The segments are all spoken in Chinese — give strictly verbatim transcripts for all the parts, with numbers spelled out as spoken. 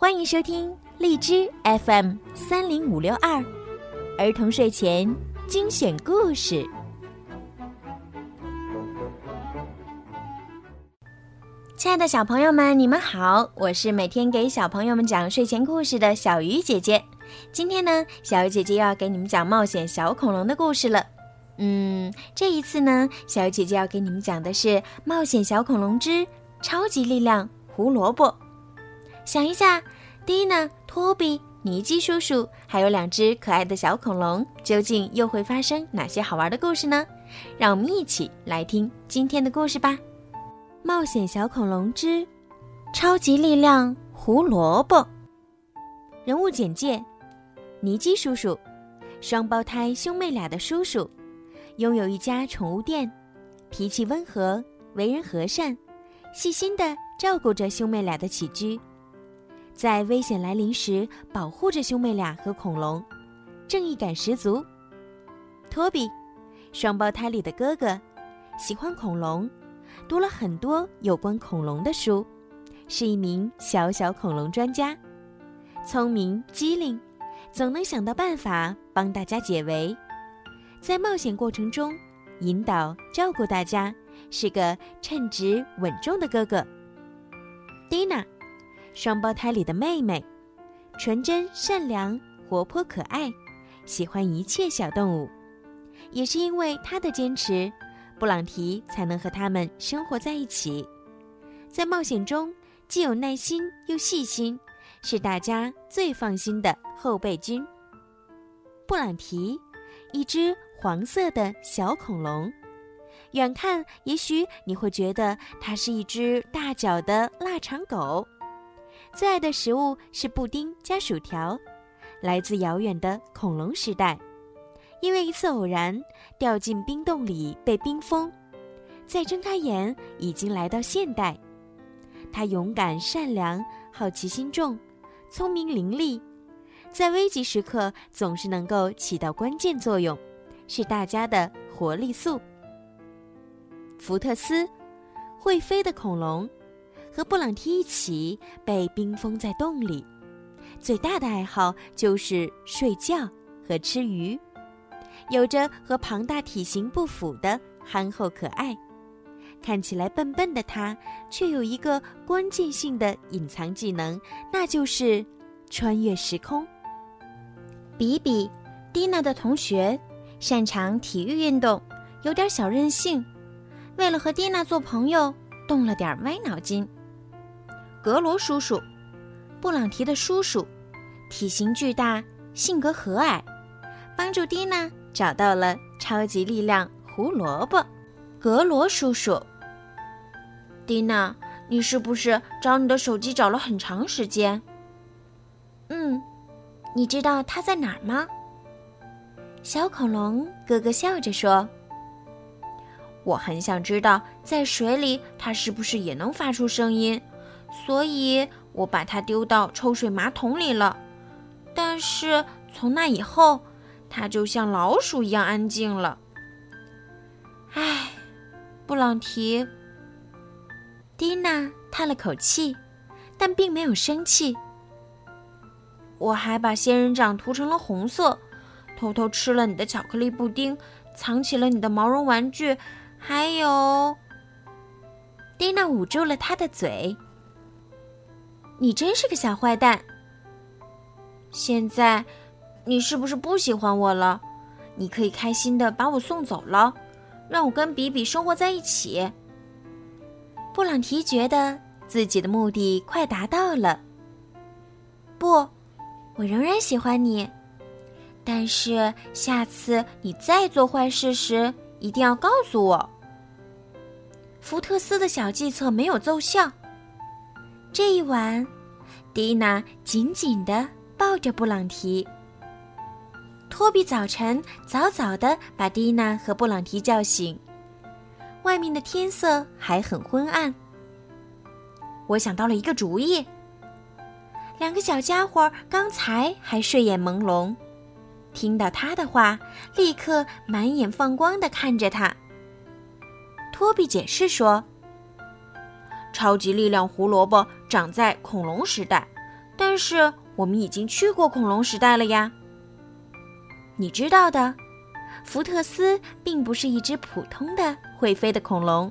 欢迎收听荔枝 F M 三零五六二儿童睡前精选故事。亲爱的小朋友们，你们好，我是每天给小朋友们讲睡前故事的小鱼姐姐。今天呢，小鱼姐姐要给你们讲冒险小恐龙的故事了。嗯，这一次呢，小鱼姐姐要给你们讲的是冒险小恐龙之超级力量胡萝卜。想一下，第一呢，托比、尼基叔叔还有两只可爱的小恐龙，究竟又会发生哪些好玩的故事呢？让我们一起来听今天的故事吧。冒险小恐龙之超级力量胡萝卜。人物简介：尼基叔叔，双胞胎兄妹俩的叔叔，拥有一家宠物店，脾气温和，为人和善，细心地照顾着兄妹俩的起居，在危险来临时保护着兄妹俩和恐龙，正义感十足。托比，双胞胎里的哥哥，喜欢恐龙，读了很多有关恐龙的书，是一名小小恐龙专家，聪明机灵，总能想到办法帮大家解围，在冒险过程中引导照顾大家，是个称职稳重的哥哥。蒂娜，双胞胎里的妹妹，纯真善良，活泼可爱，喜欢一切小动物，也是因为她的坚持，布朗提才能和他们生活在一起，在冒险中既有耐心又细心，是大家最放心的后备军。布朗提，一只黄色的小恐龙，远看也许你会觉得它是一只大脚的腊肠狗，最爱的食物是布丁加薯条，来自遥远的恐龙时代，因为一次偶然掉进冰洞里被冰封，再睁开眼已经来到现代。他勇敢善良，好奇心重，聪明伶俐，在危急时刻总是能够起到关键作用，是大家的活力素。福特斯，会飞的恐龙，和布朗提一起被冰封在洞里，最大的爱好就是睡觉和吃鱼，有着和庞大体型不符的憨厚可爱，看起来笨笨的他却有一个关键性的隐藏技能，那就是穿越时空。比比，蒂娜的同学，擅长体育运动，有点小任性，为了和蒂娜做朋友动了点歪脑筋。格罗叔叔，布朗提的叔叔，体型巨大，性格和蔼，帮助蒂娜找到了超级力量胡萝卜。格罗叔叔，蒂娜，你是不是找你的手机找了很长时间？嗯，你知道它在哪儿吗？小恐龙哥哥笑着说：“我很想知道在水里它是不是也能发出声音，所以我把它丢到抽水马桶里了。但是从那以后，它就像老鼠一样安静了。”唉，布朗提。蒂娜叹了口气，但并没有生气。我还把仙人掌涂成了红色，偷偷吃了你的巧克力布丁，藏起了你的毛绒玩具，还有……蒂娜捂住了他的嘴。你真是个小坏蛋。现在，你是不是不喜欢我了？你可以开心地把我送走了，让我跟比比生活在一起。布朗提觉得自己的目的快达到了。不，我仍然喜欢你，但是下次你再做坏事时一定要告诉我。福特斯的小计策没有奏效。这一晚，蒂娜紧紧地抱着布朗提。托比早晨早早地把蒂娜和布朗提叫醒，外面的天色还很昏暗。我想到了一个主意。两个小家伙刚才还睡眼朦胧，听到他的话，立刻满眼放光地看着他。托比解释说，超级力量胡萝卜长在恐龙时代，但是我们已经去过恐龙时代了呀。你知道的，福特斯并不是一只普通的会飞的恐龙，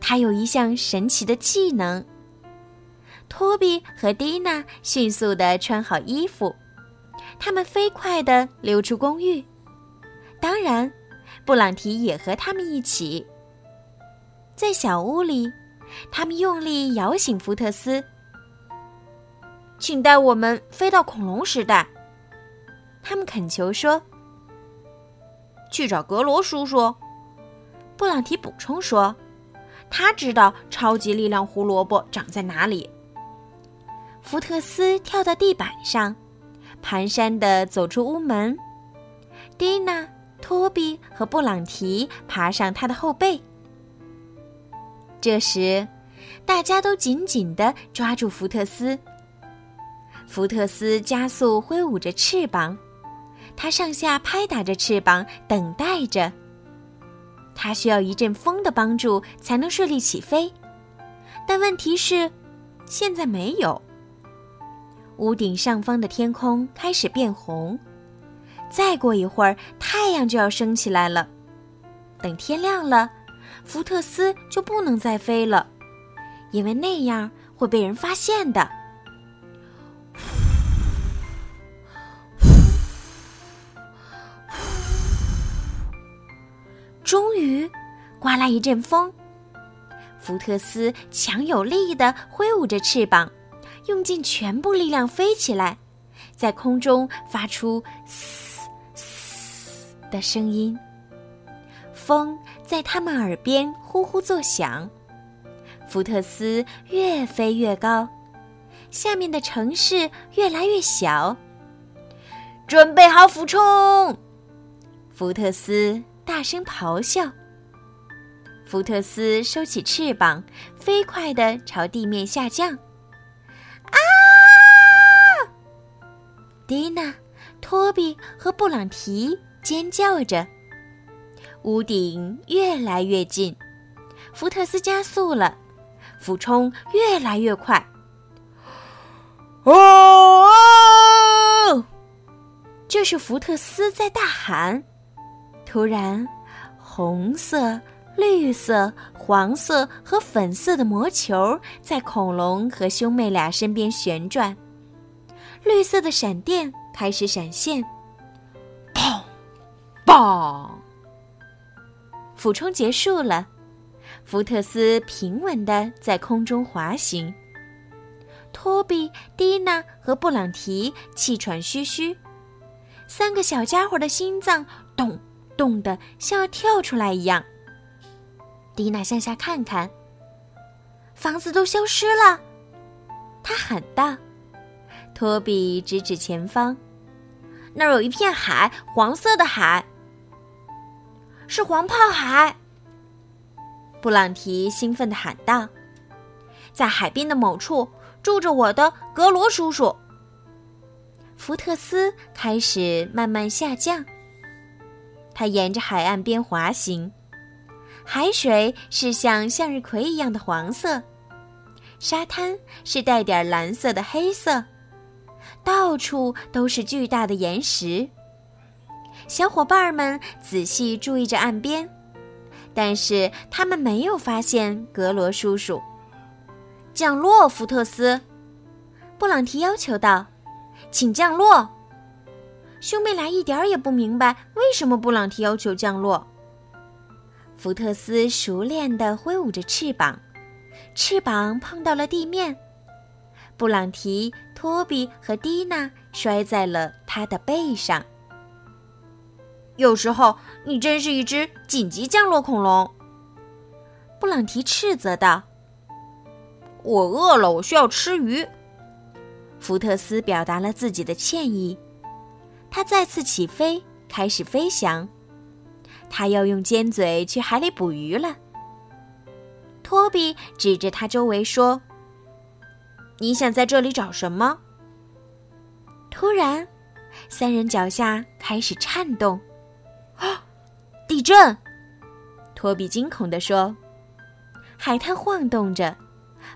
它有一项神奇的技能。托比和蒂娜迅速地穿好衣服，他们飞快地溜出公寓。当然，布朗提也和他们一起。在小屋里，他们用力摇醒福特斯。请带我们飞到恐龙时代，他们恳求说。去找格罗叔叔，布朗提补充说，他知道超级力量胡萝卜长在哪里。福特斯跳到地板上，蹒跚地走出屋门。蒂娜、托比和布朗提爬上他的后背。这时，大家都紧紧地抓住福特斯。福特斯加速挥舞着翅膀，他上下拍打着翅膀，等待着。他需要一阵风的帮助才能顺利起飞，但问题是，现在没有。屋顶上方的天空开始变红，再过一会儿，太阳就要升起来了。等天亮了，福特斯就不能再飞了，因为那样会被人发现的。终于，刮来一阵风，福特斯强有力地挥舞着翅膀，用尽全部力量飞起来，在空中发出嘶嘶的声音。风在他们耳边呼呼作响，福特斯越飞越高，下面的城市越来越小。准备好俯冲！福特斯大声咆哮。福特斯收起翅膀，飞快地朝地面下降。啊！蒂娜、托比和布朗提尖叫着。屋顶越来越近，福特斯加速了，俯冲越来越快。哦！哦！这是福特斯在大喊。突然，红色、绿色、黄色和粉色的魔球在恐龙和兄妹俩身边旋转，绿色的闪电开始闪现，砰，砰！俯冲结束了，福特斯平稳地在空中滑行。托比、蒂娜和布朗提气喘吁吁，三个小家伙的心脏咚冻得像要跳出来一样。蒂娜向下看看，房子都消失了，她喊道。托比指指前方，那儿有一片海，黄色的海，是黄泡海。布朗提兴奋地喊道，在海边的某处住着我的格罗叔叔。福特斯开始慢慢下降，它沿着海岸边滑行，海水是像向日葵一样的黄色，沙滩是带点蓝色的黑色，到处都是巨大的岩石。小伙伴们仔细注意着岸边，但是他们没有发现格罗叔叔。降落，福特斯，布朗提要求道，请降落。兄妹俩一点儿也不明白为什么布朗提要求降落。福特斯熟练地挥舞着翅膀，翅膀碰到了地面，布朗提、托比和蒂娜摔在了他的背上。有时候你真是一只紧急降落恐龙，布朗提斥责道。我饿了，我需要吃鱼。福特斯表达了自己的歉意。他再次起飞，开始飞翔。他要用尖嘴去海里捕鱼了。托比指着他周围说：“你想在这里找什么？”突然，三人脚下开始颤动。啊！地震！托比惊恐地说。海滩晃动着，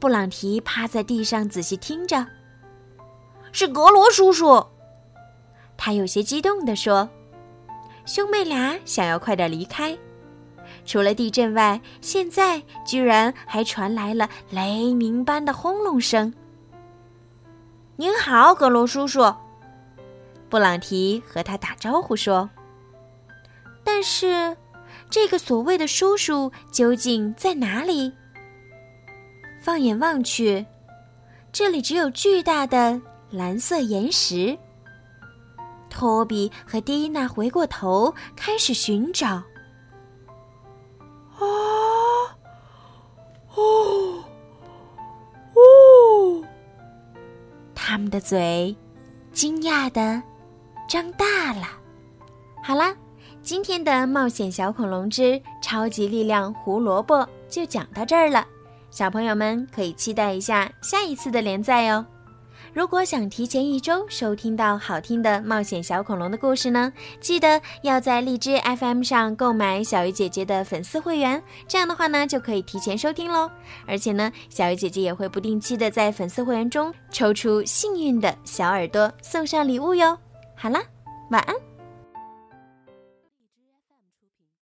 布朗提趴在地上仔细听着。是格罗叔叔。”他有些激动地说。兄妹俩想要快点离开。除了地震外，现在居然还传来了雷鸣般的轰隆声。“您好，格罗叔叔。”布朗提和他打招呼说。但是这个所谓的叔叔究竟在哪里？放眼望去，这里只有巨大的蓝色岩石。托比和迪娜回过头，开始寻找。啊！哦！哦！他们的嘴惊讶地张大了。好啦，今天的《冒险小恐龙之超级力量胡萝卜》就讲到这儿了。小朋友们可以期待一下下一次的连载哦。如果想提前一周收听到好听的冒险小恐龙的故事呢，记得要在荔枝 F M 上购买小鱼姐姐的粉丝会员，这样的话呢就可以提前收听咯。而且呢，小鱼姐姐也会不定期的在粉丝会员中抽出幸运的小耳朵送上礼物哟。好啦，晚安。